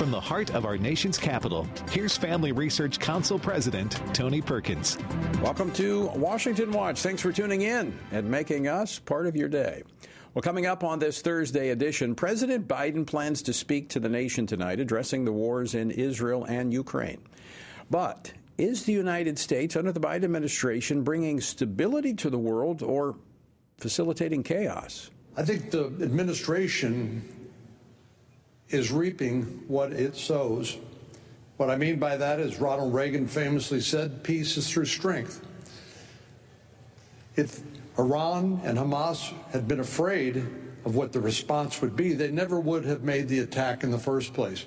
From the heart of our nation's capital, here's Family Research Council President Tony Perkins. Welcome to Washington Watch. Thanks for tuning in and making us part of your day. Well, coming up on this Thursday edition, President Biden plans to speak to the nation tonight, addressing the wars in Israel and Ukraine. But is the United States, under the Biden administration, bringing stability to the world or facilitating chaos? I think the administration is reaping what it sows. What I mean by that is Ronald Reagan famously said, peace is through strength. If Iran and Hamas had been afraid of what the response would be, they never would have made the attack in the first place.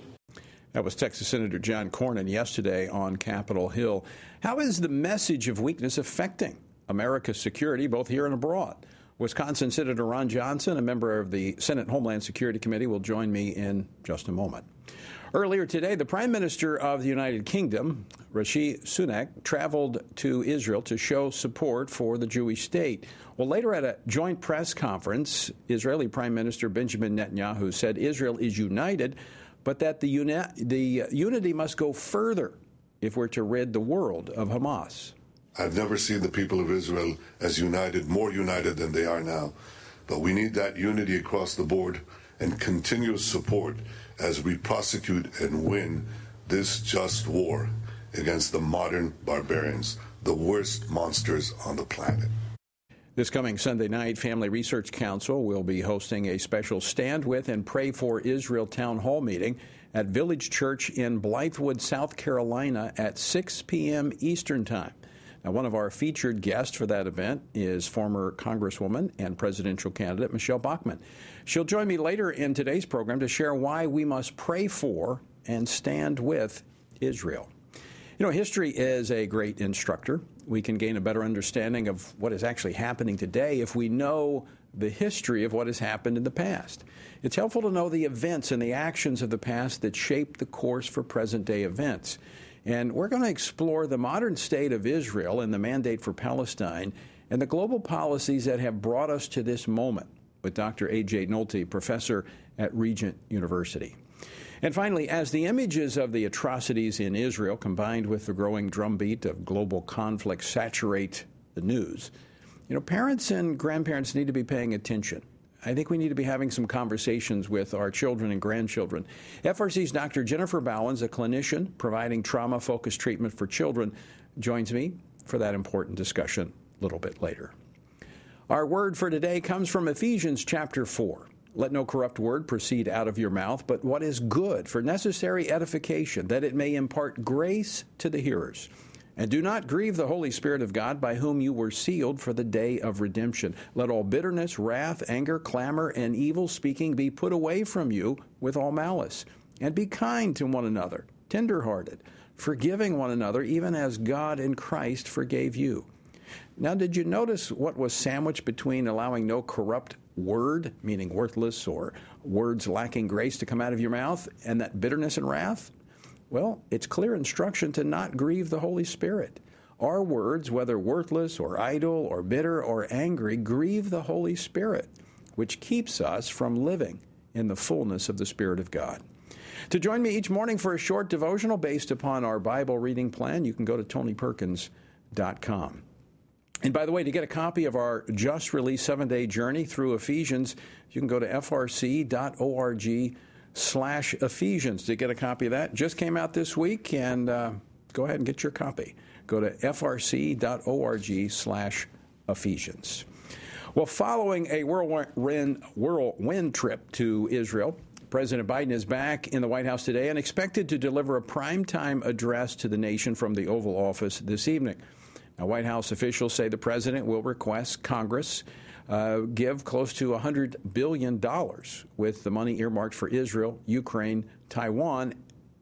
That was Texas Senator John Cornyn yesterday on Capitol Hill. How is the message of weakness affecting America's security, both here and abroad? Wisconsin Senator Ron Johnson, a member of the Senate Homeland Security Committee, will join me in just a moment. Earlier today, the Prime Minister of the United Kingdom, Rishi Sunak, traveled to Israel to show support for the Jewish state. Well, later at a joint press conference, Israeli Prime Minister Benjamin Netanyahu said Israel is united, but that the unity must go further if we're to rid the world of Hamas. I've never seen the people of Israel as united, more united than they are now. But we need that unity across the board and continuous support as we prosecute and win this just war against the modern barbarians, the worst monsters on the planet. This coming Sunday night, Family Research Council will be hosting a special Stand With and Pray For Israel Town Hall meeting at Village Church in Blythewood, South Carolina at 6 p.m. Eastern Time. Now, one of our featured guests for that event is former Congresswoman and presidential candidate Michelle Bachmann. She'll join me later in today's program to share why we must pray for and stand with Israel. You know, history is a great instructor. We can gain a better understanding of what is actually happening today if we know the history of what has happened in the past. It's helpful to know the events and the actions of the past that shaped the course for present-day events. And we're going to explore the modern state of Israel and the mandate for Palestine and the global policies that have brought us to this moment with Dr. A. J. Nolte, professor at Regent University. And finally, as the images of the atrocities in Israel combined with the growing drumbeat of global conflict saturate the news, you know, parents and grandparents need to be paying attention. I think we need to be having some conversations with our children and grandchildren. FRC's Dr. Jennifer Bauwens, a clinician providing trauma-focused treatment for children, joins me for that important discussion a little bit later. Our word for today comes from Ephesians chapter 4. Let no corrupt word proceed out of your mouth, but what is good for necessary edification, that it may impart grace to the hearers. And do not grieve the Holy Spirit of God, by whom you were sealed for the day of redemption. Let all bitterness, wrath, anger, clamor, and evil speaking be put away from you with all malice. And be kind to one another, tenderhearted, forgiving one another, even as God in Christ forgave you. Now, did you notice what was sandwiched between allowing no corrupt word, meaning worthless or words lacking grace, to come out of your mouth, and that bitterness and wrath? Well, it's clear instruction to not grieve the Holy Spirit. Our words, whether worthless or idle or bitter or angry, grieve the Holy Spirit, which keeps us from living in the fullness of the Spirit of God. To join me each morning for a short devotional based upon our Bible reading plan, you can go to TonyPerkins.com. And by the way, to get a copy of our just-released 7-day journey through Ephesians, you can go to frc.org/Ephesians to get a copy of that. Just came out this week, and go ahead and get your copy. Go to frc.org/Ephesians. Well, following a whirlwind trip to Israel, President Biden is back in the White House today and expected to deliver a primetime address to the nation from the Oval Office this evening. Now, White House officials say the president will request Congress give close to $100 billion with the money earmarked for Israel, Ukraine, Taiwan,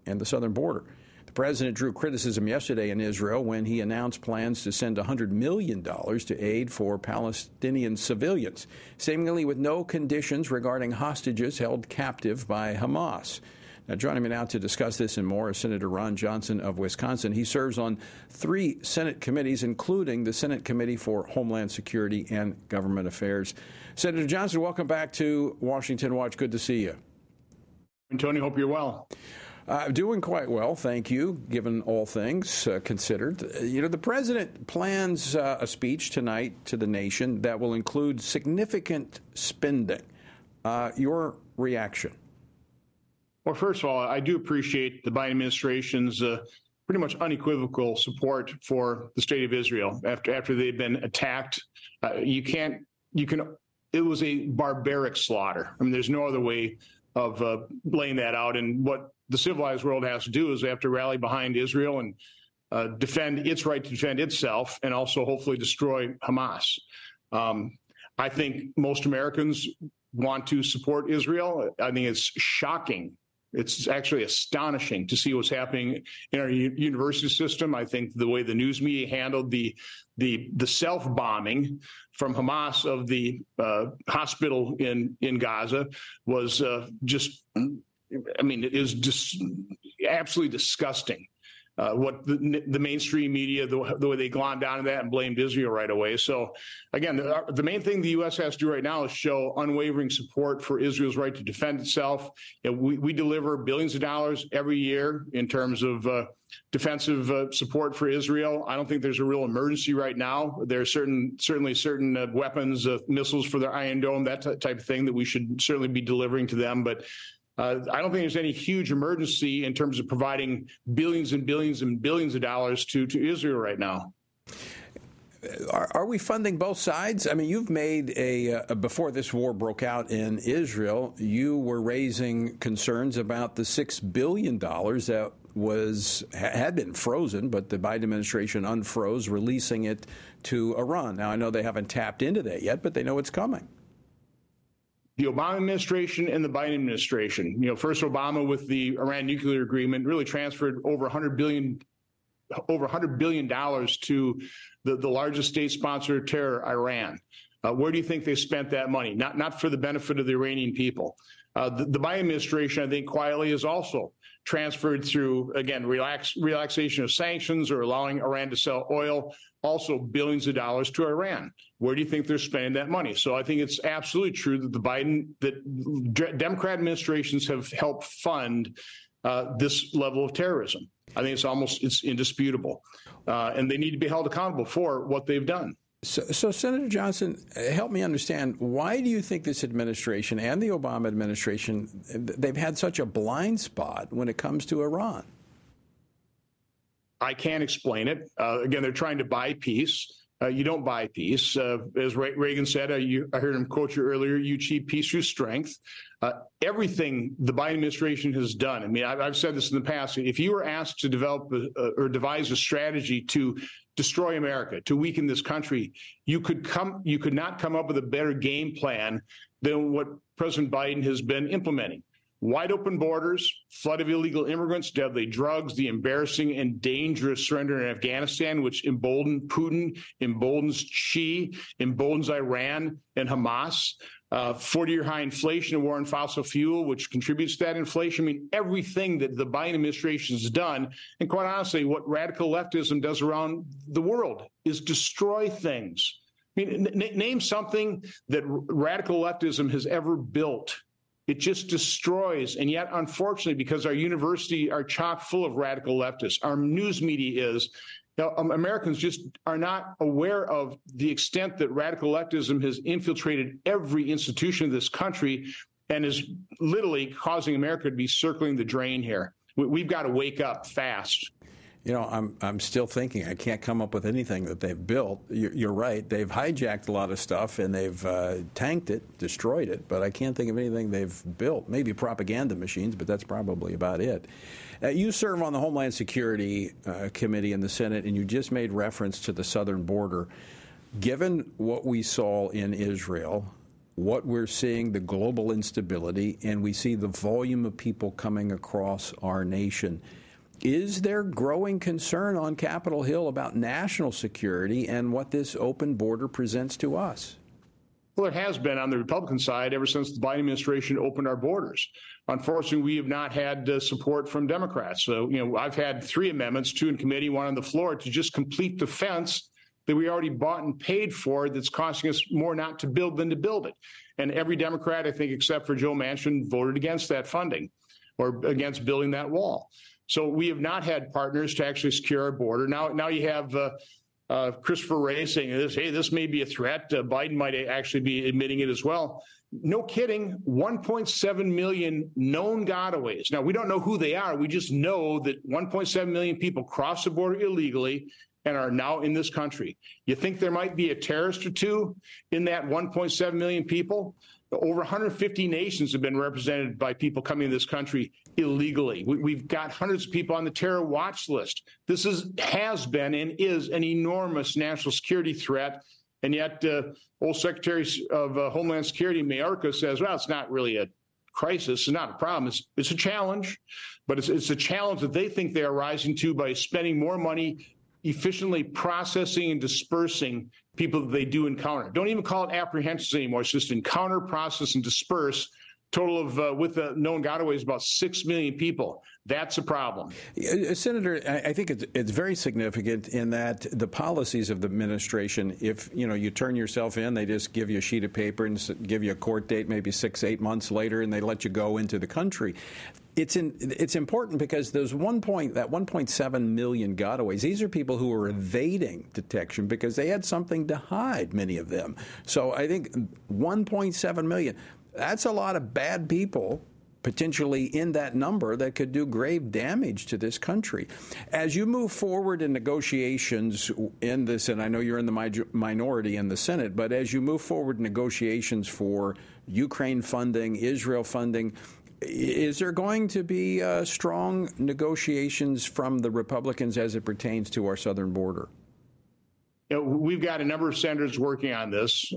and the southern border. The president drew criticism yesterday in Israel when he announced plans to send $100 million to aid for Palestinian civilians, seemingly with no conditions regarding hostages held captive by Hamas. Now, joining me now to discuss this and more is Senator Ron Johnson of Wisconsin. He serves on 3 Senate committees, including the Senate Committee for Homeland Security and Government Affairs. Senator Johnson, welcome back to Washington Watch. Good to see you. And Tony, hope you're well. Doing quite well, thank you, given all things considered. You know, the president plans a speech tonight to the nation that will include significant spending. Your reaction? Well, first of all, I do appreciate the Biden administration's pretty much unequivocal support for the state of Israel after they've been attacked. It was a barbaric slaughter. I mean, there's no other way of laying that out. And what the civilized world has to do is they have to rally behind Israel and defend its right to defend itself and also hopefully destroy Hamas. I think most Americans want to support Israel. I think it's shocking. It's actually astonishing to see what's happening in our university system. I think the way the news media handled the self-bombing from Hamas of the hospital in Gaza was it is just absolutely disgusting. What the mainstream media, the way they glommed onto that and blamed Israel right away. So, again, the main thing the U.S. has to do right now is show unwavering support for Israel's right to defend itself. And we deliver billions of dollars every year in terms of defensive support for Israel. I don't think there's a real emergency right now. There are certainly weapons, missiles for their Iron Dome, that type of thing that we should certainly be delivering to them. But I don't think there's any huge emergency in terms of providing billions and billions and billions of dollars to Israel right now. Are we funding both sides? I mean, you've made before this war broke out in Israel, you were raising concerns about the $6 billion that had been frozen, but the Biden administration unfroze, releasing it to Iran. Now, I know they haven't tapped into that yet, but they know it's coming. The Obama administration and the Biden administration, first Obama with the Iran nuclear agreement really transferred over $100 billion to the largest state sponsor of terror, Iran. Where do you think they spent that money? Not for the benefit of the Iranian people. The Biden administration, I think, quietly is also transferred through, again, relaxation of sanctions or allowing Iran to sell oil, also billions of dollars to Iran. Where do you think they're spending that money? So I think it's absolutely true that that Democrat administrations have helped fund this level of terrorism. I think it's indisputable. And they need to be held accountable for what they've done. So, Senator Johnson, help me understand, why do you think this administration and the Obama administration, they've had such a blind spot when it comes to Iran? I can't explain it. Again, they're trying to buy peace. You don't buy peace. As Reagan said, I heard him quote you earlier, you achieve peace through strength. Everything the Biden administration has done, I mean, I've said this in the past, if you were asked to develop or devise a strategy to destroy America, to weaken this country, you could not come up with a better game plan than what President Biden has been implementing. Wide open borders, flood of illegal immigrants, deadly drugs, the embarrassing and dangerous surrender in Afghanistan, which emboldened Putin, emboldens Xi, emboldens Iran and Hamas, 40-year high inflation and war on fossil fuel, which contributes to that inflation. I mean, everything that the Biden administration has done, and quite honestly, what radical leftism does around the world is destroy things. I mean, name something that radical leftism has ever built. It just destroys. And yet, unfortunately, because our universities are chock full of radical leftists, our news media is, Americans just are not aware of the extent that radical leftism has infiltrated every institution of this country and is literally causing America to be circling the drain here. We've got to wake up fast. You know, I'm still thinking. I can't come up with anything that they've built. You're right. They've hijacked a lot of stuff, and they've tanked it, destroyed it. But I can't think of anything they've built. Maybe propaganda machines, but that's probably about it. You serve on the Homeland Security Committee in the Senate, and you just made reference to the southern border. Given what we saw in Israel, what we're seeing, the global instability, and we see the volume of people coming across our nation— is there growing concern on Capitol Hill about national security and what this open border presents to us? Well, there has been on the Republican side ever since the Biden administration opened our borders. Unfortunately, we have not had support from Democrats. So, I've had 3 amendments, 2 in committee, 1 on the floor, to just complete the fence that we already bought and paid for that's costing us more not to build than to build it. And every Democrat, I think, except for Joe Manchin, voted against that funding. or against building that wall. So we have not had partners to actually secure our border. Now you have Christopher Wray saying, hey, this may be a threat. Biden might actually be admitting it as well. No kidding, 1.7 million known gotaways. Now, we don't know who they are. We just know that 1.7 million people crossed the border illegally and are now in this country. You think there might be a terrorist or two in that 1.7 million people? Over 150 nations have been represented by people coming to this country illegally. We've got hundreds of people on the terror watch list. This has been and is an enormous national security threat. And yet, old Secretary of Homeland Security Mayorkas says, well, it's not really a crisis. It's not a problem. It's a challenge. But it's a challenge that they think they're rising to by spending more money efficiently processing and dispersing people that they do encounter. Don't even call it apprehensions anymore. It's just encounter, process, and disperse. Total of, with the known gotaways, about 6 million people. That's a problem. Senator, I think it's very significant in that the policies of the administration, if, you turn yourself in, they just give you a sheet of paper and give you a court date maybe 6-8 months later, and they let you go into the country. It's important because there's 1.7 million gotaways. These are people who are evading detection because they had something to hide, many of them. So I think 1.7 million. That's a lot of bad people potentially in that number that could do grave damage to this country. As you move forward in negotiations in this, and I know you're in the minority in the Senate, but as you move forward in negotiations for Ukraine funding, Israel funding, is there going to be strong negotiations from the Republicans as it pertains to our southern border? We've got a number of senators working on this.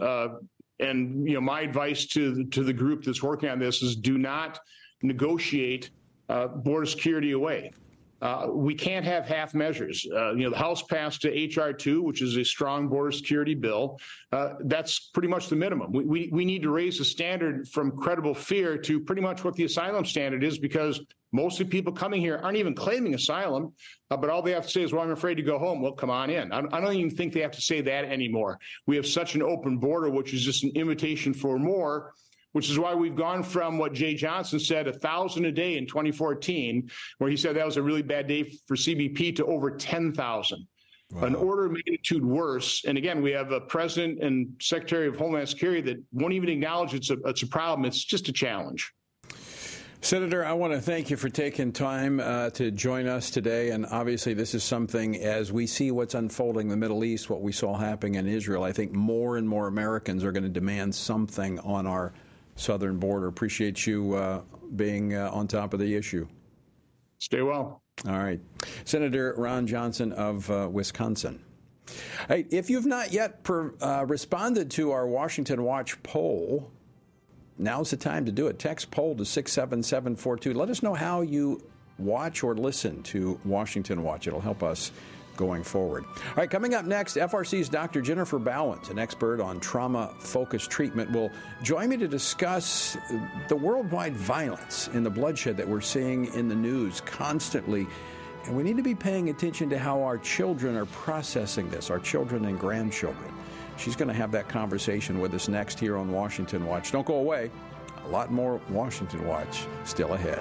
And my advice to the group that's working on this is do not negotiate border security away. We can't have half measures. The House passed H.R. 2, which is a strong border security bill. That's pretty much the minimum. We need to raise the standard from credible fear to pretty much what the asylum standard is, because most of the people coming here aren't even claiming asylum, but all they have to say is, well, I'm afraid to go home. Well, come on in. I don't even think they have to say that anymore. We have such an open border, which is just an invitation for more, which is why we've gone from what Jay Johnson said, 1,000 a day in 2014, where he said that was a really bad day for CBP, to over 10,000. Wow. An order of magnitude worse. And again, we have a president and Secretary of Homeland Security that won't even acknowledge it's a problem. It's just a challenge. Senator, I want to thank you for taking time to join us today. And obviously, this is something, as we see what's unfolding in the Middle East, what we saw happening in Israel, I think more and more Americans are going to demand something on our southern border. Appreciate you being on top of the issue. Stay well. All right. Senator Ron Johnson of Wisconsin. Hey, if you've not yet responded to our Washington Watch poll, now's the time to do it. Text poll to 67742. Let us know how you watch or listen to Washington Watch. It'll help us going forward. All right, coming up next, FRC's Dr. Jennifer Bauwens, an expert on trauma-focused treatment, will join me to discuss the worldwide violence and the bloodshed that we're seeing in the news constantly. And we need to be paying attention to how our children are processing this, our children and grandchildren. She's going to have that conversation with us next here on Washington Watch. Don't go away. A lot more Washington Watch still ahead.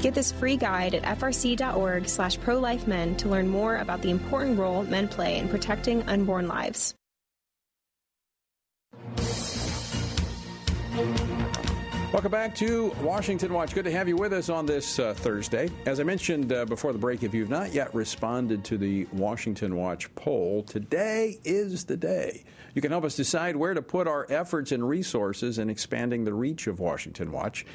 Get this free guide at frc.org/pro-life men to learn more about the important role men play in protecting unborn lives. Welcome back to Washington Watch. Good to have you with us on this Thursday. As I mentioned before the break, if you've not yet responded to the Washington Watch poll, today is the day. You can help us decide where to put our efforts and resources in expanding the reach of Washington Watch.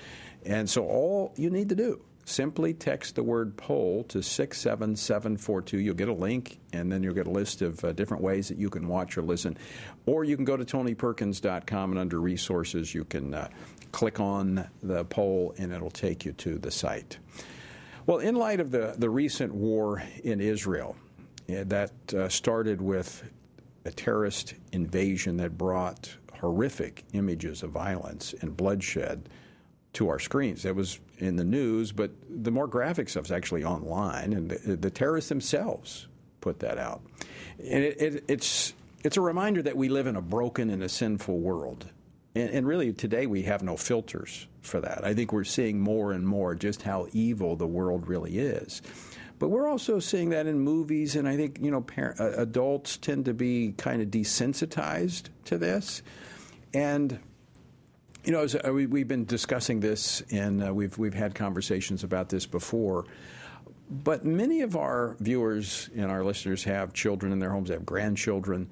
And so all you need to do, simply text the word poll to 67742. You'll get a link, and then you'll get a list of different ways that you can watch or listen. Or you can go to TonyPerkins.com, and under resources, you can click on the poll, and it'll take you to the site. Well, in light of the recent war in Israel, that started with a terrorist invasion that brought horrific images of violence and bloodshed to our screens. That was in the news, but the more graphic stuff is actually online, and the terrorists themselves put that out. And it's a reminder that we live in a broken and a sinful world. And really, today we have no filters for that. I think we're seeing more and more just how evil the world really is. But we're also seeing that in movies, and I think, you know, adults tend to be kind of desensitized to this. And you know, we've been discussing this, and we've had conversations about this before. But many of our viewers and our listeners have children in their homes, have grandchildren.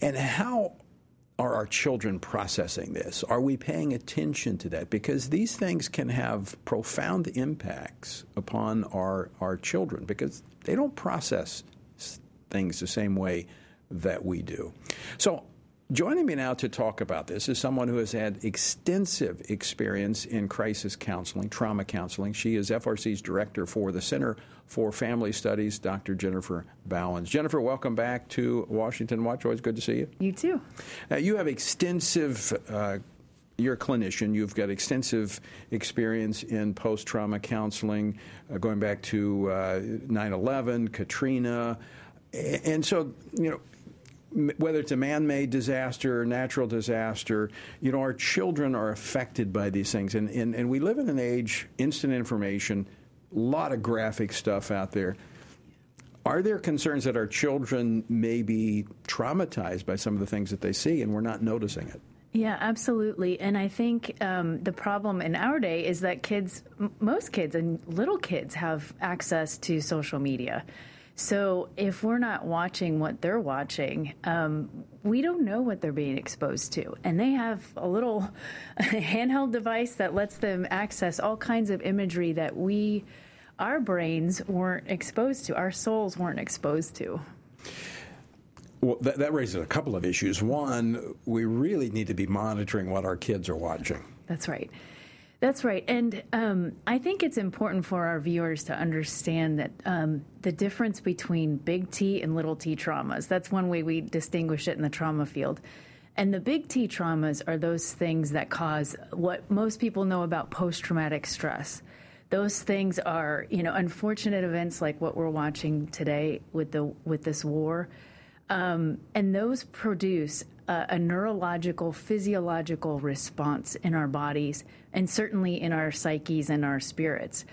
And how are our children processing this? Are we paying attention to that? Because these things can have profound impacts upon our children, because they don't process things the same way that we do. So joining me now to talk about this is someone who has had extensive experience in crisis counseling, trauma counseling. She is FRC's director for the Center for Family Studies, Dr. Jennifer Bauwens. Jennifer, welcome back to Washington Watch. Always good to see you. You too. Now, you have extensive, you're a clinician. You've got extensive experience in post-trauma counseling, going back to 9/11, Katrina. And so, you know, whether it's a man-made disaster or natural disaster, you know, our children are affected by these things. And we live in an age, instant information, a lot of graphic stuff out there. Are there concerns that our children may be traumatized by some of the things that they see and we're not noticing it? Yeah, absolutely. And I think the problem in our day is that kids, most kids and little kids have access to social media. So if we're not watching what they're watching, we don't know what they're being exposed to. And they have a little handheld device that lets them access all kinds of imagery that our brains weren't exposed to, our souls weren't exposed to. Well, that raises a couple of issues. One, we really need to be monitoring what our kids are watching. That's right. That's right. And I think it's important for our viewers to understand that the difference between big T and little T traumas. That's one way we distinguish it in the trauma field. And the big T traumas are those things that cause what most people know about post-traumatic stress. Those things are, you know, unfortunate events like what we're watching today with this war. And those produce a neurological, physiological response in our bodies and certainly in our psyches and our spirits.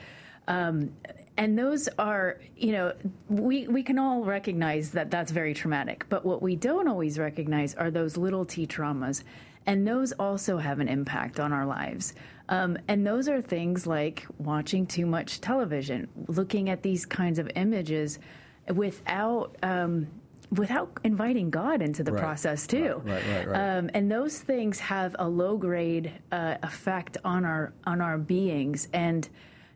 And those are, you know, we can all recognize that that's very traumatic. But what we don't always recognize are those little T traumas. And those also have an impact on our lives. And those are things like watching too much television, looking at these kinds of images without inviting God into the process, too. Right. And those things have a low-grade effect on our beings. And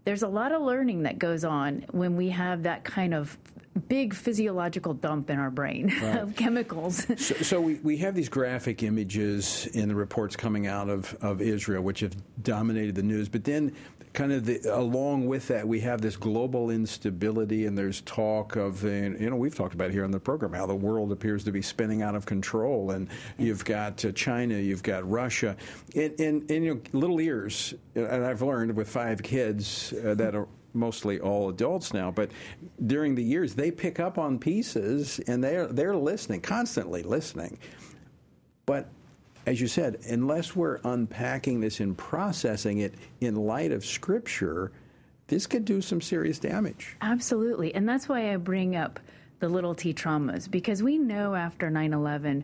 there's a lot of learning that goes on when we have that kind of big physiological dump in our brain of chemicals. So we have these graphic images in the reports coming out of Israel, which have dominated the news. But then kind of along with that, we have this global instability, and there's talk of, you know, we've talked about here on the program how the world appears to be spinning out of control. And you've got China, you've got Russia. And you know, little ears, and I've learned with 5 kids that are mostly all adults now, but during the years they pick up on pieces, and they're listening, constantly listening. But as you said, unless we're unpacking this and processing it in light of Scripture, this could do some serious damage. Absolutely. And that's why I bring up the little T traumas, because we know after 9/11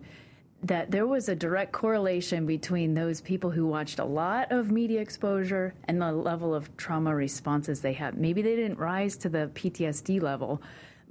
that there was a direct correlation between those people who watched a lot of media exposure and the level of trauma responses they had. Maybe they didn't rise to the PTSD level,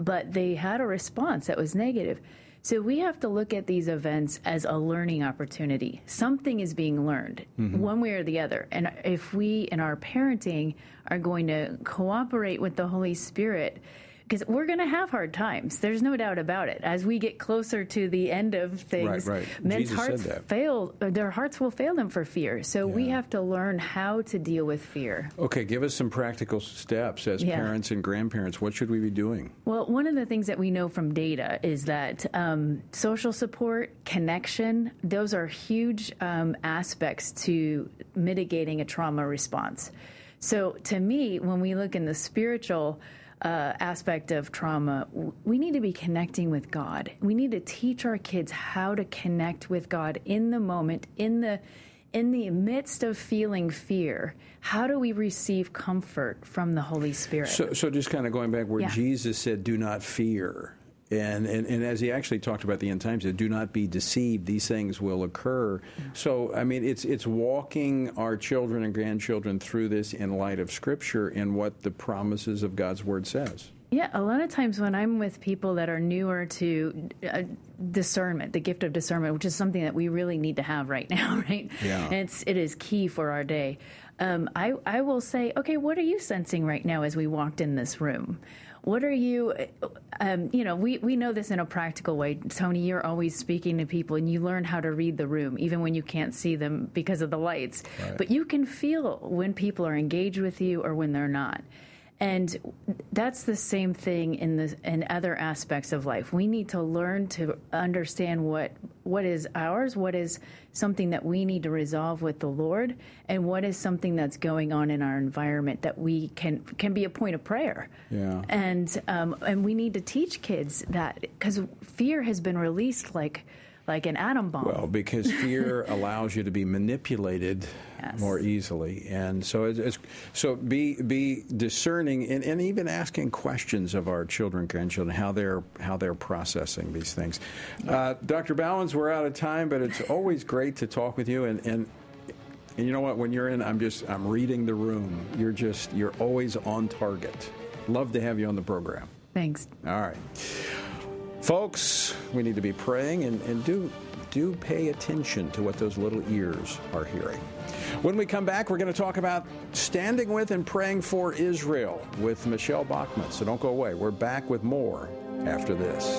but they had a response that was negative. So we have to look at these events as a learning opportunity. Something is being learned, one way or the other. And if we, in our parenting, are going to cooperate with the Holy Spirit, because we're going to have hard times. There's no doubt about it. As we get closer to the end of things, men's Jesus hearts fail. Their hearts will fail them for fear. So we have to learn how to deal with fear. Okay, give us some practical steps as parents and grandparents. What should we be doing? Well, one of the things that we know from data is that social support, connection, those are huge aspects to mitigating a trauma response. So to me, when we look in the spiritual aspect of trauma, we need to be connecting with God. We need to teach our kids how to connect with God in the moment, in the midst of feeling fear. How do we receive comfort from the Holy Spirit? So just kind of going back where Jesus said, "Do not fear," and as he actually talked about the end times, do not be deceived. These things will occur. So I mean, it's walking our children and grandchildren through this in light of Scripture and what the promises of God's Word says. Yeah, a lot of times when I'm with people that are newer to discernment, the gift of discernment, which is something that we really need to have right now, right? Yeah. And it is key for our day. I will say, okay, what are you sensing right now as we walked in this room? What are you, you know, we know this in a practical way. Tony, you're always speaking to people, and you learn how to read the room, even when you can't see them because of the lights. Right. But you can feel when people are engaged with you or when they're not. And that's the same thing in other aspects of life. We need to learn to understand what is ours, what is something that we need to resolve with the Lord, and what is something that's going on in our environment that we can be a point of prayer. Yeah. And we need to teach kids that, because fear has been released like an atom bomb. Well, because fear allows you to be manipulated more easily. And so so be discerning and even asking questions of our children, grandchildren, how they're processing these things. Dr. Bauwens, we're out of time, but it's always great to talk with you. And you know what? When you're in, I'm reading the room. You're always on target. Love to have you on the program. Thanks. All right. Folks, we need to be praying and do pay attention to what those little ears are hearing. When we come back, we're going to talk about standing with and praying for Israel with Michelle Bachmann. So don't go away. We're back with more after this.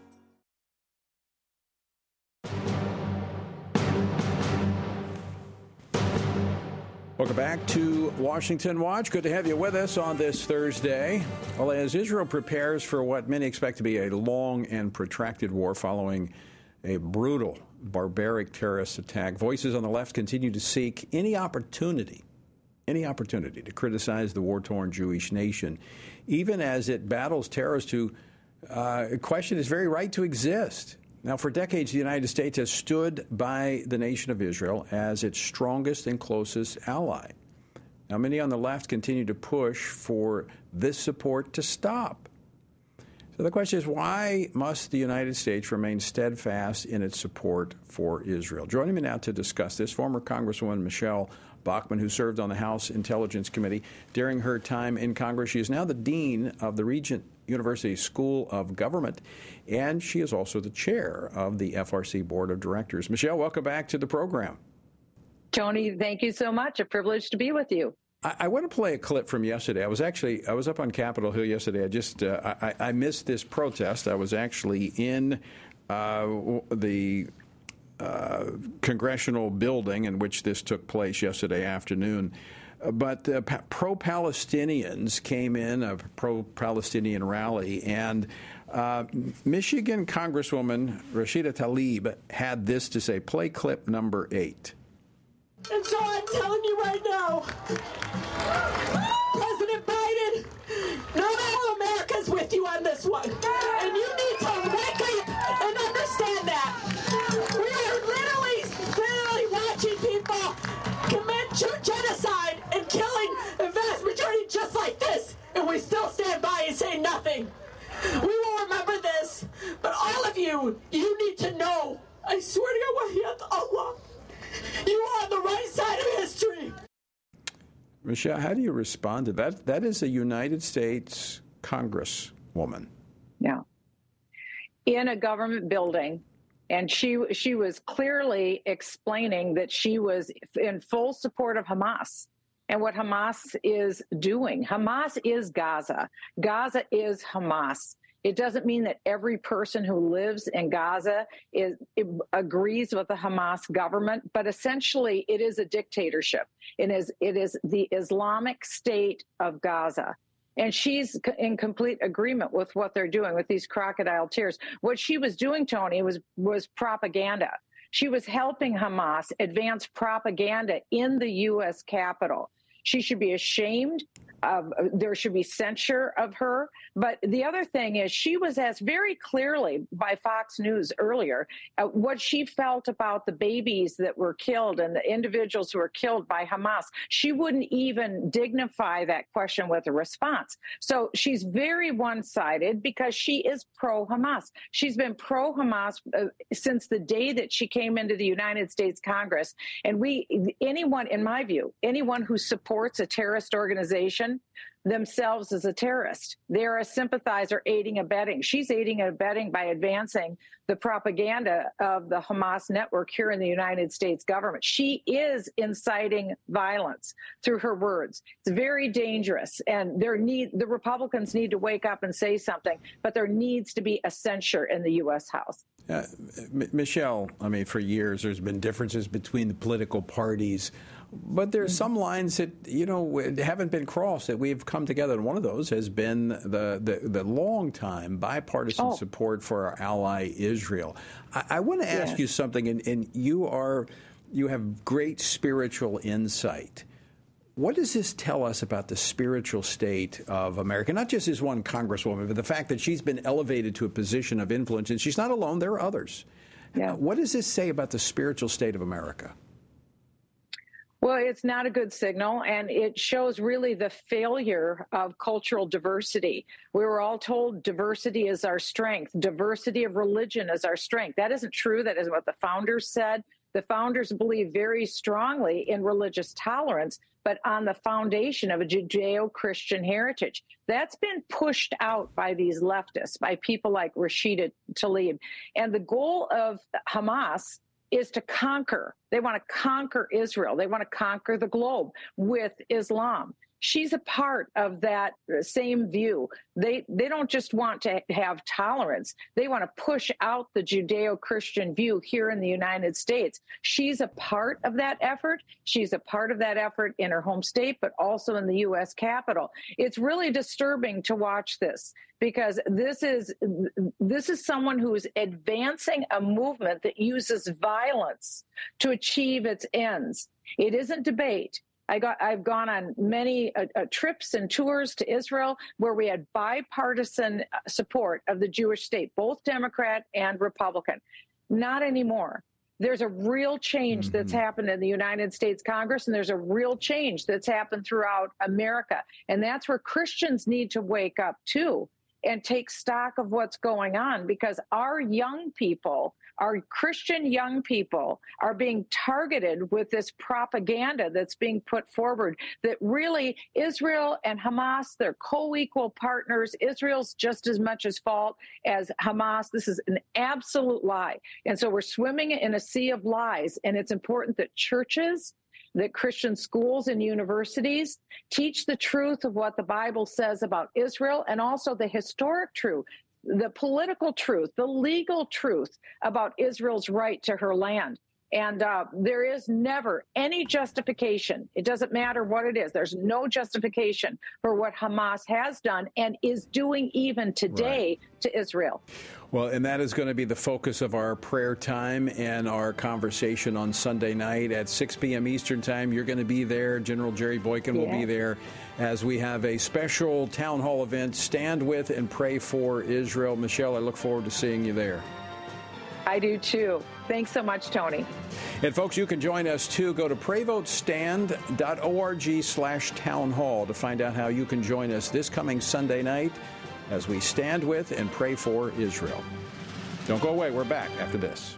Welcome back to Washington Watch. Good to have you with us on this Thursday. Well, as Israel prepares for what many expect to be a long and protracted war following a brutal, barbaric terrorist attack, voices on the left continue to seek any opportunity to criticize the war-torn Jewish nation, even as it battles terrorists who question its very right to exist. Now, for decades, the United States has stood by the nation of Israel as its strongest and closest ally. Now, many on the left continue to push for this support to stop. So the question is, why must the United States remain steadfast in its support for Israel? Joining me now to discuss this, former Congresswoman Michelle Bachmann, who served on the House Intelligence Committee during her time in Congress. She is now the dean of the Regent University School of Government, and she is also the chair of the FRC Board of Directors. Michelle, welcome back to the program. Tony, thank you so much. A privilege to be with you. I want to play a clip from yesterday. I was up on Capitol Hill yesterday. I missed this protest. I was actually in the congressional building in which this took place yesterday afternoon. But pro-Palestinians came in, a pro-Palestinian rally, and Michigan Congresswoman Rashida Tlaib had this to say. Play clip number 8. And so I'm telling you right now, President Biden, not all America's with you on this one. And you need to wake up and understand that. We are literally watching people commit genocide and killing the vast majority just like this, and we still stand by and say nothing. We will remember this, but all of you, you need to know, I swear to God, Allah, you are on the right side of history. Michelle, how do you respond to that? That is a United States Congresswoman. Yeah. In a government building. And she was clearly explaining that she was in full support of Hamas and what Hamas is doing. Hamas is Gaza. Gaza is Hamas. It doesn't mean that every person who lives in Gaza agrees with the Hamas government, but essentially it is a dictatorship. It is the Islamic State of Gaza. And she's in complete agreement with what they're doing with these crocodile tears. What she was doing, Tony, was propaganda. She was helping Hamas advance propaganda in the U.S. Capitol. She should be ashamed there should be censure of her. But the other thing is, she was asked very clearly by Fox News earlier what she felt about the babies that were killed and the individuals who were killed by Hamas. She wouldn't even dignify that question with a response. So she's very one-sided because she is pro-Hamas. She's been pro-Hamas since the day that she came into the United States Congress. And anyone, in my view, anyone who supports a terrorist organization themselves as a terrorist. They're a sympathizer aiding and abetting. She's aiding and abetting by advancing the propaganda of the Hamas network here in the United States government. She is inciting violence through her words. It's very dangerous, and the Republicans need to wake up and say something, but there needs to be a censure in the U.S. House. Michelle, I mean, for years there's been differences between the political parties, but there's some lines that, you know, haven't been crossed that we've come together. And one of those has been the long-time bipartisan support for our ally Israel. I want to ask you something, and you have great spiritual insight. What does this tell us about the spiritual state of America? Not just as one congresswoman, but the fact that she's been elevated to a position of influence, and she's not alone. There are others. Yeah. What does this say about the spiritual state of America? Well, it's not a good signal, and it shows really the failure of cultural diversity. We were all told diversity is our strength. Diversity of religion is our strength. That isn't true. That isn't what the founders said. The founders believed very strongly in religious tolerance, but on the foundation of a Judeo-Christian heritage. That's been pushed out by these leftists, by people like Rashida Tlaib. And the goal of Hamas is to conquer. They want to conquer Israel. They want to conquer the globe with Islam. She's a part of that same view. They don't just want to have tolerance. They want to push out the Judeo-Christian view here in the United States. She's a part of that effort. She's a part of that effort in her home state, but also in the U.S. Capitol. It's really disturbing to watch this, because this is someone who is advancing a movement that uses violence to achieve its ends. It isn't debate. I've gone on many trips and tours to Israel where we had bipartisan support of the Jewish state, both Democrat and Republican. Not anymore. There's a real change that's happened in the United States Congress, and there's a real change that's happened throughout America. And that's where Christians need to wake up, too, and take stock of what's going on, because our young people, our Christian young people, are being targeted with this propaganda that's being put forward, that really Israel and Hamas, they're co-equal partners. Israel's just as much at fault as Hamas. This is an absolute lie. And so we're swimming in a sea of lies, and it's important that churches, that Christian schools and universities teach the truth of what the Bible says about Israel, and also the historic truth, the political truth, the legal truth about Israel's right to her land. And there is never any justification. It doesn't matter what it is. There's no justification for what Hamas has done and is doing even today to Israel. Well, and that is going to be the focus of our prayer time and our conversation on Sunday night at 6 p.m. Eastern Time. You're going to be there. General Jerry Boykin will be there as we have a special town hall event, Stand With and Pray for Israel. Michelle, I look forward to seeing you there. I do, too. Thanks so much, Tony. And, folks, you can join us, too. Go to prayvotestand.org/townhall to find out how you can join us this coming Sunday night as we stand with and pray for Israel. Don't go away. We're back after this.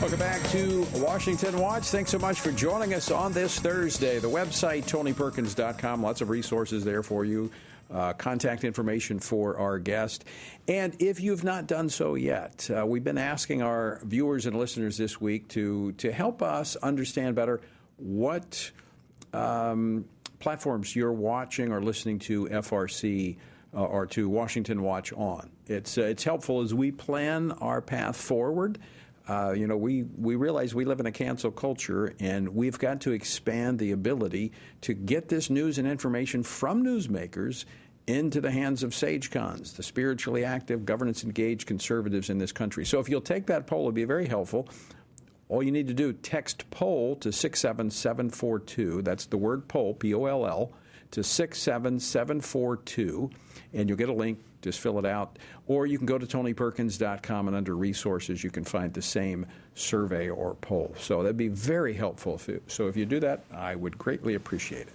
Welcome back to Washington Watch. Thanks so much for joining us on this Thursday. The website, TonyPerkins.com. Lots of resources there for you. Contact information for our guest. And if you've not done so yet, we've been asking our viewers and listeners this week to help us understand better what platforms you're watching or listening to FRC or to Washington Watch on. It's helpful as we plan our path forward. We realize we live in a cancel culture, and we've got to expand the ability to get this news and information from newsmakers into the hands of SageCons, the spiritually active, governance-engaged conservatives in this country. So if you'll take that poll, it'd be very helpful. All you need to do, text POLL to 67742. That's the word POLL, P-O-L-L, to 67742, and you'll get a link. Just fill it out. Or you can go to TonyPerkins.com, and under resources, you can find the same survey or poll. So that'd be very helpful. So if you do that, I would greatly appreciate it.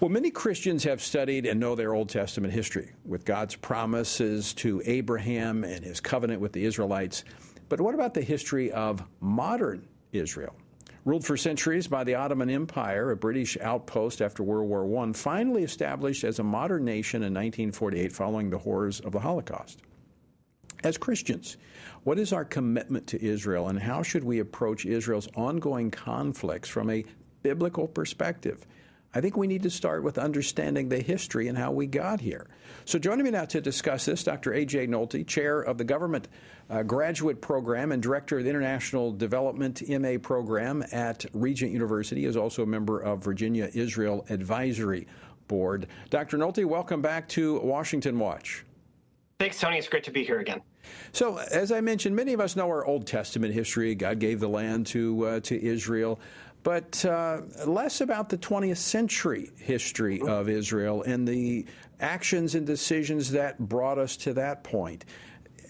Well, many Christians have studied and know their Old Testament history with God's promises to Abraham and his covenant with the Israelites. But what about the history of modern Israel? Ruled for centuries by the Ottoman Empire, a British outpost after World War I, finally established as a modern nation in 1948 following the horrors of the Holocaust. As Christians, what is our commitment to Israel, and how should we approach Israel's ongoing conflicts from a biblical perspective? I think we need to start with understanding the history and how we got here. So joining me now to discuss this, Dr. A. J. Nolte, chair of the Government Graduate Program and director of the International Development M.A. Program at Regent University, is also a member of Virginia Israel Advisory Board. Dr. Nolte, welcome back to Washington Watch. Thanks, Tony. It's great to be here again. So, as I mentioned, many of us know our Old Testament history. God gave the land to Israel. But less about the 20th century history of Israel and the actions and decisions that brought us to that point.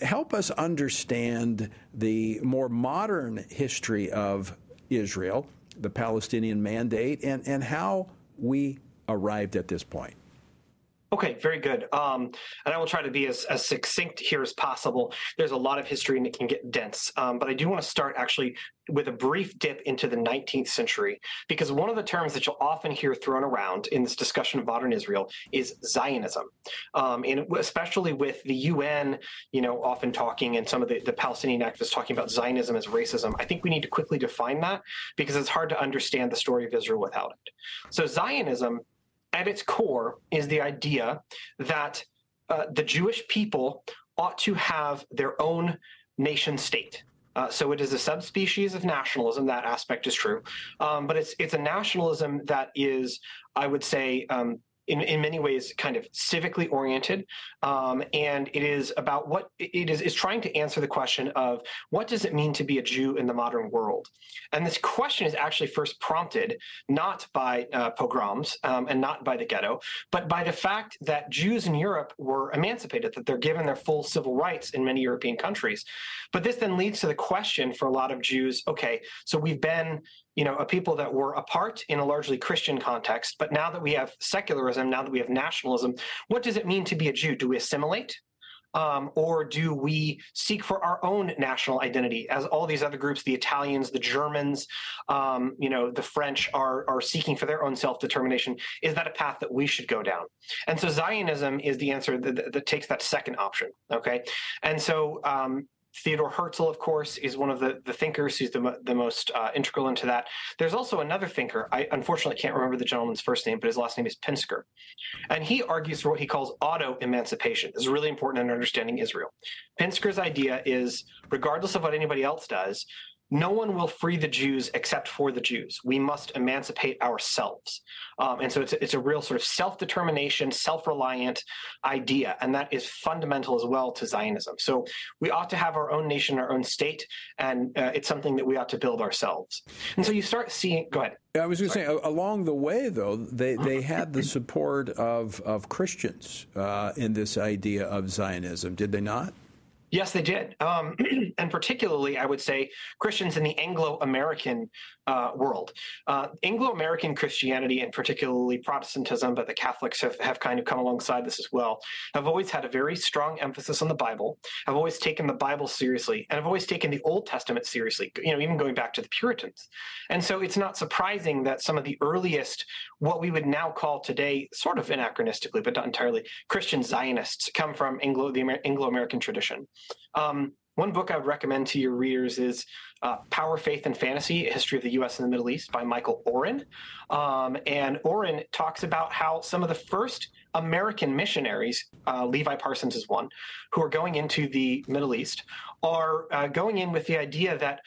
Help us understand the more modern history of Israel, the Palestinian mandate, and how we arrived at this point. Okay, very good. And I will try to be as succinct here as possible. There's a lot of history and it can get dense. But I do want to start actually with a brief dip into the 19th century, because one of the terms that you'll often hear thrown around in this discussion of modern Israel is Zionism. And especially with the UN, often talking, and some of the Palestinian activists talking about Zionism as racism, I think we need to quickly define that, because it's hard to understand the story of Israel without it. So Zionism, at its core, is the idea that the Jewish people ought to have their own nation state. So it is a subspecies of nationalism. That aspect is true. But it's a nationalism that is, I would say, in many ways, kind of civically oriented, and it is about what it is trying to answer the question of what does it mean to be a Jew in the modern world. And this question is actually first prompted not by pogroms and not by the ghetto, but by the fact that Jews in Europe were emancipated, that they're given their full civil rights in many European countries. But this then leads to the question for a lot of Jews, okay, so we've been a people that were apart in a largely Christian context, but now that we have secularism, now that we have nationalism, what does it mean to be a Jew? Do we assimilate? Or do we seek for our own national identity, as all these other groups, the Italians, the Germans, the French are seeking for their own self-determination? Is that a path that we should go down? And so Zionism is the answer that takes that second option, okay? And so Theodor Herzl, of course, is one of the thinkers who's the most integral into that. There's also another thinker. I unfortunately can't remember the gentleman's first name, but his last name is Pinsker. And he argues for what he calls auto-emancipation. This is really important in understanding Israel. Pinsker's idea is, regardless of what anybody else does, no one will free the Jews except for the Jews. We must emancipate ourselves. And so it's a real sort of self-determination, self-reliant idea, and that is fundamental as well to Zionism. So we ought to have our own nation, our own state, and it's something that we ought to build ourselves. And so you start seeing—go ahead. I was going to say, along the way, though, they had the support of Christians in this idea of Zionism, did they not? Yes, they did. And particularly, I would say, Christians in the Anglo-American world. Anglo-American Christianity, and particularly Protestantism, but the Catholics have kind of come alongside this as well, have always had a very strong emphasis on the Bible, have always taken the Bible seriously, and have always taken the Old Testament seriously, even going back to the Puritans. And so it's not surprising that some of the earliest, what we would now call today, sort of anachronistically, but not entirely, Christian Zionists come from the Anglo-American tradition. One book I would recommend to your readers is Power, Faith, and Fantasy, A History of the U.S. and the Middle East by Michael Oren. And Oren talks about how some of the first American missionaries, Levi Parsons is one, who are going into the Middle East, are going in with the idea that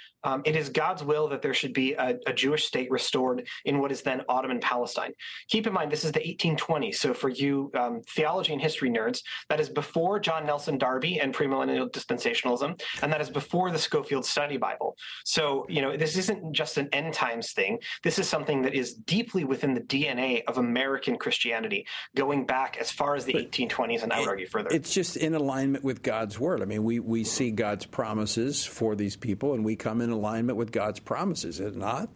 it is God's will that there should be a Jewish state restored in what is then Ottoman Palestine. Keep in mind, this is the 1820s. So for you theology and history nerds, that is before John Nelson Darby and premillennial dispensationalism, and that is before the Scofield Study Bible. So, this isn't just an end times thing. This is something that is deeply within the DNA of American Christianity, going back as far as the 1820s, and I would argue further. It's just in alignment with God's word. I mean, we see God's promises for these people, and we come in alignment with God's promises, is it not?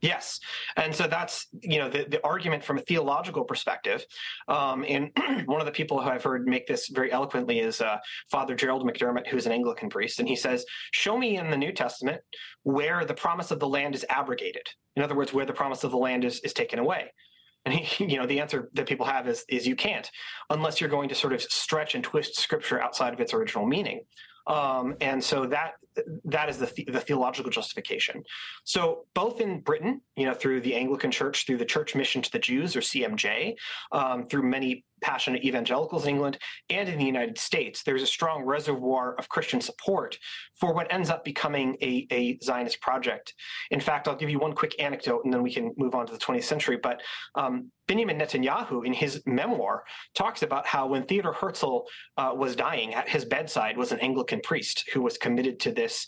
Yes. And so that's, the argument from a theological perspective. And one of the people who I've heard make this very eloquently is Father Gerald McDermott, who's an Anglican priest. And he says, show me in the New Testament where the promise of the land is abrogated. In other words, where the promise of the land is taken away. And the answer that people have is you can't, unless you're going to sort of stretch and twist Scripture outside of its original meaning. And so that is the theological justification. So both in Britain, through the Anglican Church, through the Church Mission to the Jews, or CMJ, through many passionate evangelicals in England, and in the United States, there's a strong reservoir of Christian support for what ends up becoming a Zionist project. In fact, I'll give you one quick anecdote, and then we can move on to the 20th century. But Benjamin Netanyahu, in his memoir, talks about how when Theodor Herzl was dying, at his bedside was an Anglican priest who was committed to this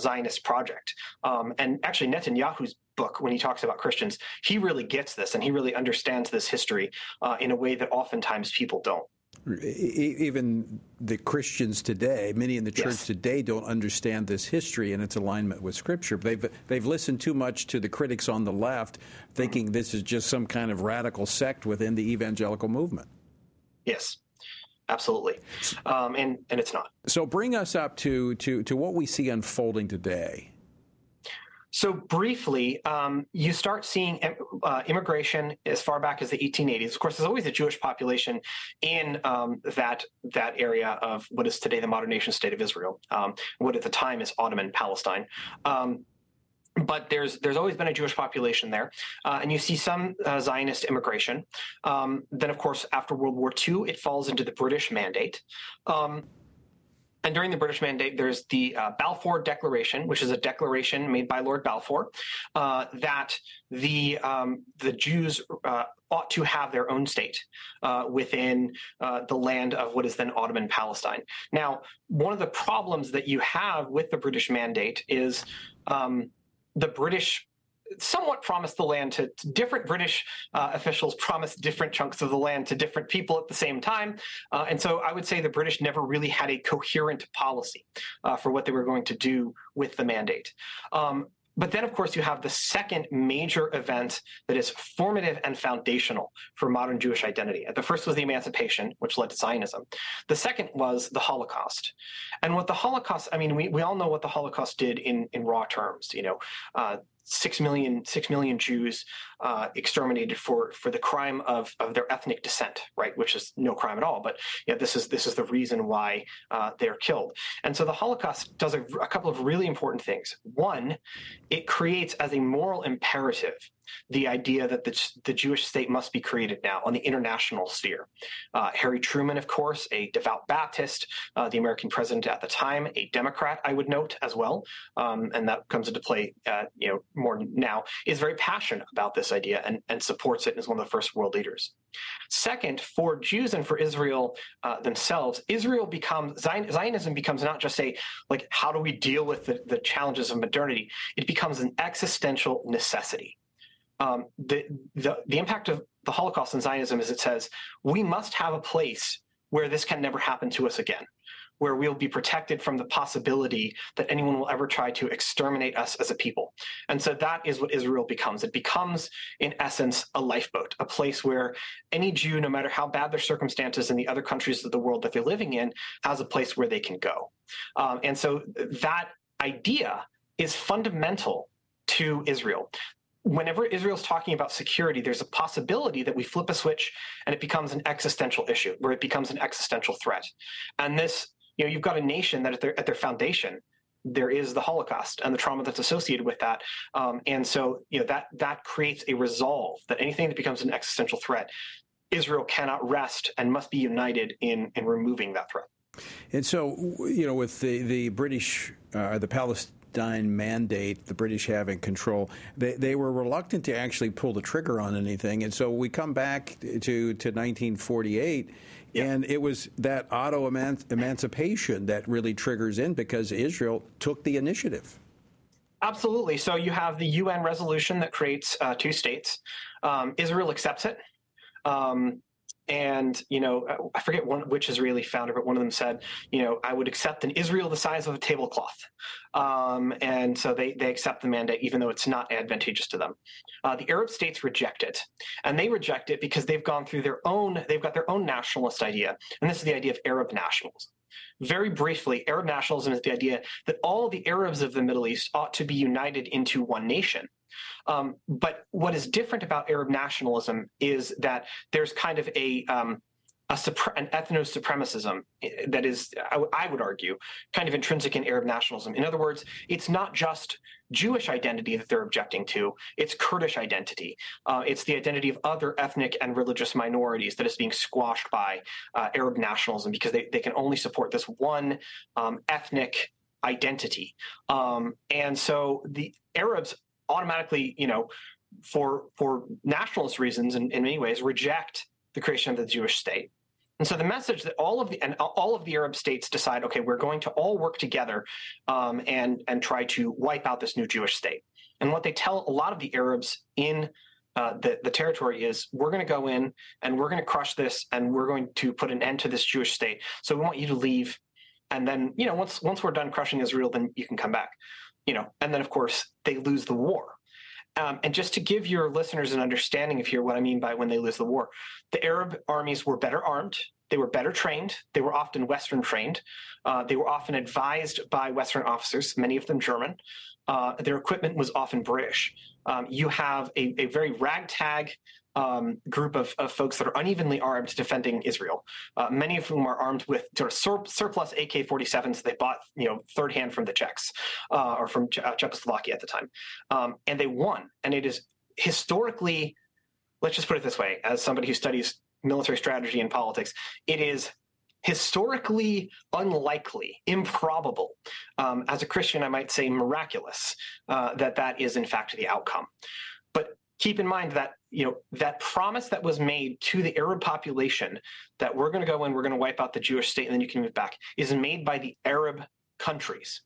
Zionist project. And actually, Netanyahu's book, when he talks about Christians, he really gets this, and he really understands this history in a way that oftentimes people don't. Even the Christians today, many in the church today, don't understand this history and its alignment with Scripture. They've listened too much to the critics on the left, thinking this is just some kind of radical sect within the evangelical movement. Yes. Absolutely. And it's not. So bring us up to what we see unfolding today. So briefly, you start seeing immigration as far back as the 1880s. Of course, there's always a Jewish population in that area of what is today the modern nation state of Israel, what at the time is Ottoman Palestine. But there's always been a Jewish population there, and you see some Zionist immigration. Then, of course, after World War II, it falls into the British Mandate. And during the British Mandate, there's the Balfour Declaration, which is a declaration made by Lord Balfour that the Jews ought to have their own state within the land of what is then Ottoman Palestine. Now, one of the problems that you have with the British Mandate is the British somewhat promised the land to different British officials, promised different chunks of the land to different people at the same time. And so I would say the British never really had a coherent policy for what they were going to do with the mandate. But then, of course, you have the second major event that is formative and foundational for modern Jewish identity. The first was the Emancipation, which led to Zionism. The second was the Holocaust. And what the Holocaust, I mean, we all know what the Holocaust did in raw terms, you know, 6 million Jews exterminated for the crime of their ethnic descent, right? Which is no crime at all, but yeah, this is the reason why they're killed. And so the Holocaust does a couple of really important things. One, it creates as a moral imperative the idea that the Jewish state must be created now on the international sphere. Harry Truman, of course, a devout Baptist, the American president at the time, a Democrat, I would note as well, and that comes into play, more now, is very passionate about this idea and supports it and is one of the first world leaders. Second, for Jews and for Israel themselves, Zionism becomes not just how do we deal with the challenges of modernity? It becomes an existential necessity. The impact of the Holocaust and Zionism is it says, we must have a place where this can never happen to us again, where we'll be protected from the possibility that anyone will ever try to exterminate us as a people. And so that is what Israel becomes. It becomes, in essence, a lifeboat, a place where any Jew, no matter how bad their circumstances in the other countries of the world that they're living in, has a place where they can go. And so that idea is fundamental to Israel. Whenever Israel's talking about security, there's a possibility that we flip a switch and it becomes an existential issue, where it becomes an existential threat. And this, you've got a nation that at their foundation, there is the Holocaust and the trauma that's associated with that. And so, that creates a resolve that anything that becomes an existential threat, Israel cannot rest and must be united in removing that threat. And so, with the British, the Palestinians, mandate, the British having control, they were reluctant to actually pull the trigger on anything. And so we come back to 1948, yep. And it was that auto emancipation that really triggers in because Israel took the initiative. Absolutely. So you have the UN resolution that creates two states. Israel accepts it. And, I forget which Israeli founder, but one of them said, I would accept an Israel the size of a tablecloth. And so they accept the mandate, even though it's not advantageous to them. The Arab states reject it. And they reject it because they've got their own nationalist idea. And this is the idea of Arab nationalism. Very briefly, Arab nationalism is the idea that all the Arabs of the Middle East ought to be united into one nation. But what is different about Arab nationalism is that there's kind of an ethno-supremacism that is, I would argue, kind of intrinsic in Arab nationalism. In other words, it's not just Jewish identity that they're objecting to, it's Kurdish identity. It's the identity of other ethnic and religious minorities that is being squashed by Arab nationalism because they can only support this one ethnic identity. And so the Arabs automatically, for nationalist reasons, in many ways, reject the creation of the Jewish state. And so the message that all of the Arab states decide, okay, we're going to all work together and try to wipe out this new Jewish state. And what they tell a lot of the Arabs in the territory is, we're going to go in and we're going to crush this and we're going to put an end to this Jewish state. So we want you to leave. And then, once we're done crushing Israel, then you can come back. And then, of course, they lose the war. And just to give your listeners an understanding of here what I mean by when they lose the war, the Arab armies were better armed. They were better trained. They were often Western trained. They were often advised by Western officers, many of them German. Their equipment was often British. You have a very ragtag group of folks that are unevenly armed defending Israel, many of whom are armed with sort of surplus AK-47s they bought, third hand from the Czechs or from Czechoslovakia at the time. And they won. And it is historically, let's just put it this way, as somebody who studies military strategy and politics, it is historically unlikely, improbable, as a Christian I might say miraculous, that is in fact the outcome. But keep in mind that, that promise that was made to the Arab population that we're going to go in, we're going to wipe out the Jewish state and then you can move back, is made by the Arab countries.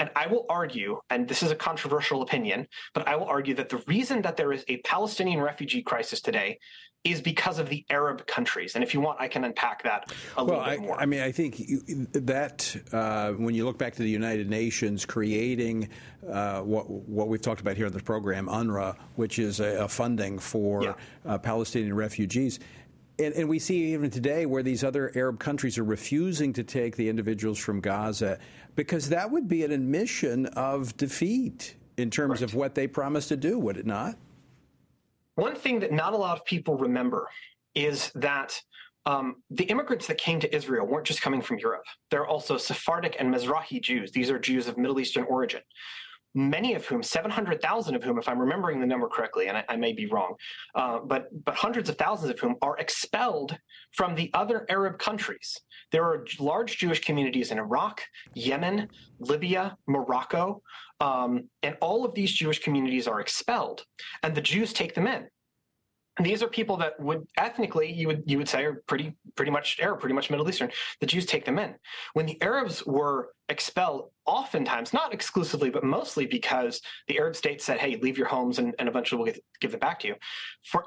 And I will argue, and this is a controversial opinion, but I will argue that the reason that there is a Palestinian refugee crisis today is because of the Arab countries. And if you want, I can unpack that a little bit more. I mean, I think that when you look back to the United Nations creating what we've talked about here in this program, UNRWA, which is a funding for Palestinian refugees. And we see even today where these other Arab countries are refusing to take the individuals from Gaza, because that would be an admission of defeat in terms of what they promised to do, would it not? One thing that not a lot of people remember is that the immigrants that came to Israel weren't just coming from Europe. There are also Sephardic and Mizrahi Jews. These are Jews of Middle Eastern origin, many of whom, 700,000 of whom, if I'm remembering the number correctly, and I may be wrong, but hundreds of thousands of whom are expelled from the other Arab countries. There are large Jewish communities in Iraq, Yemen, Libya, Morocco, and all of these Jewish communities are expelled, and the Jews take them in. And these are people that would ethnically, you would say, are pretty much Arab, pretty much Middle Eastern. The Jews take them in. When the Arabs were expelled, oftentimes, not exclusively, but mostly because the Arab states said, hey, leave your homes and eventually we'll give them back to you. For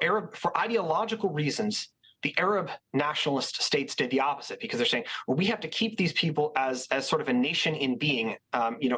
ideological reasons, the Arab nationalist states did the opposite, because they're saying, well, we have to keep these people as sort of a nation in being,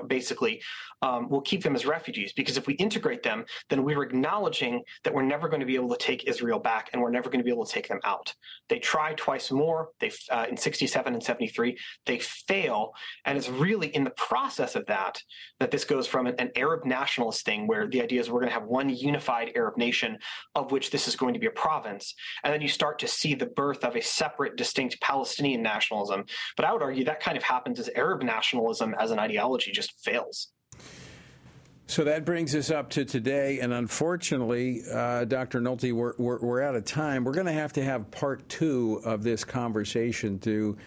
basically. We'll keep them as refugees, because if we integrate them, then we're acknowledging that we're never going to be able to take Israel back and we're never going to be able to take them out. They try twice more. They in 67 and 73, they fail. And it's really in the process of that this goes from an Arab nationalist thing, where the idea is we're going to have one unified Arab nation of which this is going to be a province. And then you start to see the birth of a separate, distinct Palestinian nationalism. But I would argue that kind of happens as Arab nationalism as an ideology just fails. So that brings us up to today. And unfortunately, Dr. Nolte, we're out of time. We're going to have part two of this conversation to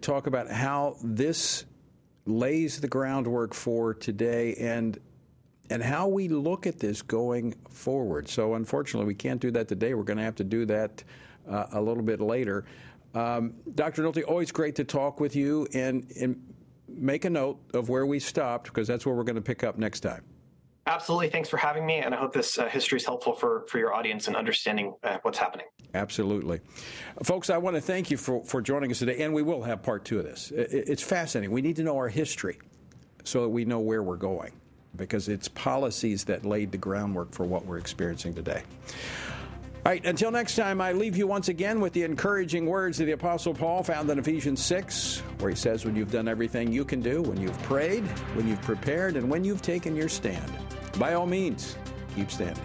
talk about how this lays the groundwork for today and how we look at this going forward. So unfortunately, we can't do that today. We're going to have to do that a little bit later. Dr. Nolte, always great to talk with you, and make a note of where we stopped, because that's where we're going to pick up next time. Absolutely. Thanks for having me, and I hope this history is helpful for your audience in understanding what's happening. Absolutely. Folks, I want to thank you for joining us today, and we will have part two of this. It's fascinating. We need to know our history so that we know where we're going, because it's policies that laid the groundwork for what we're experiencing today. All right, until next time, I leave you once again with the encouraging words of the Apostle Paul found in Ephesians 6, where he says, when you've done everything you can do, when you've prayed, when you've prepared, and when you've taken your stand, by all means, keep standing.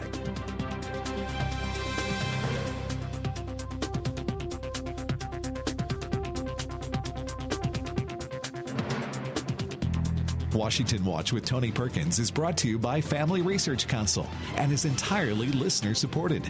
Washington Watch with Tony Perkins is brought to you by Family Research Council and is entirely listener-supported.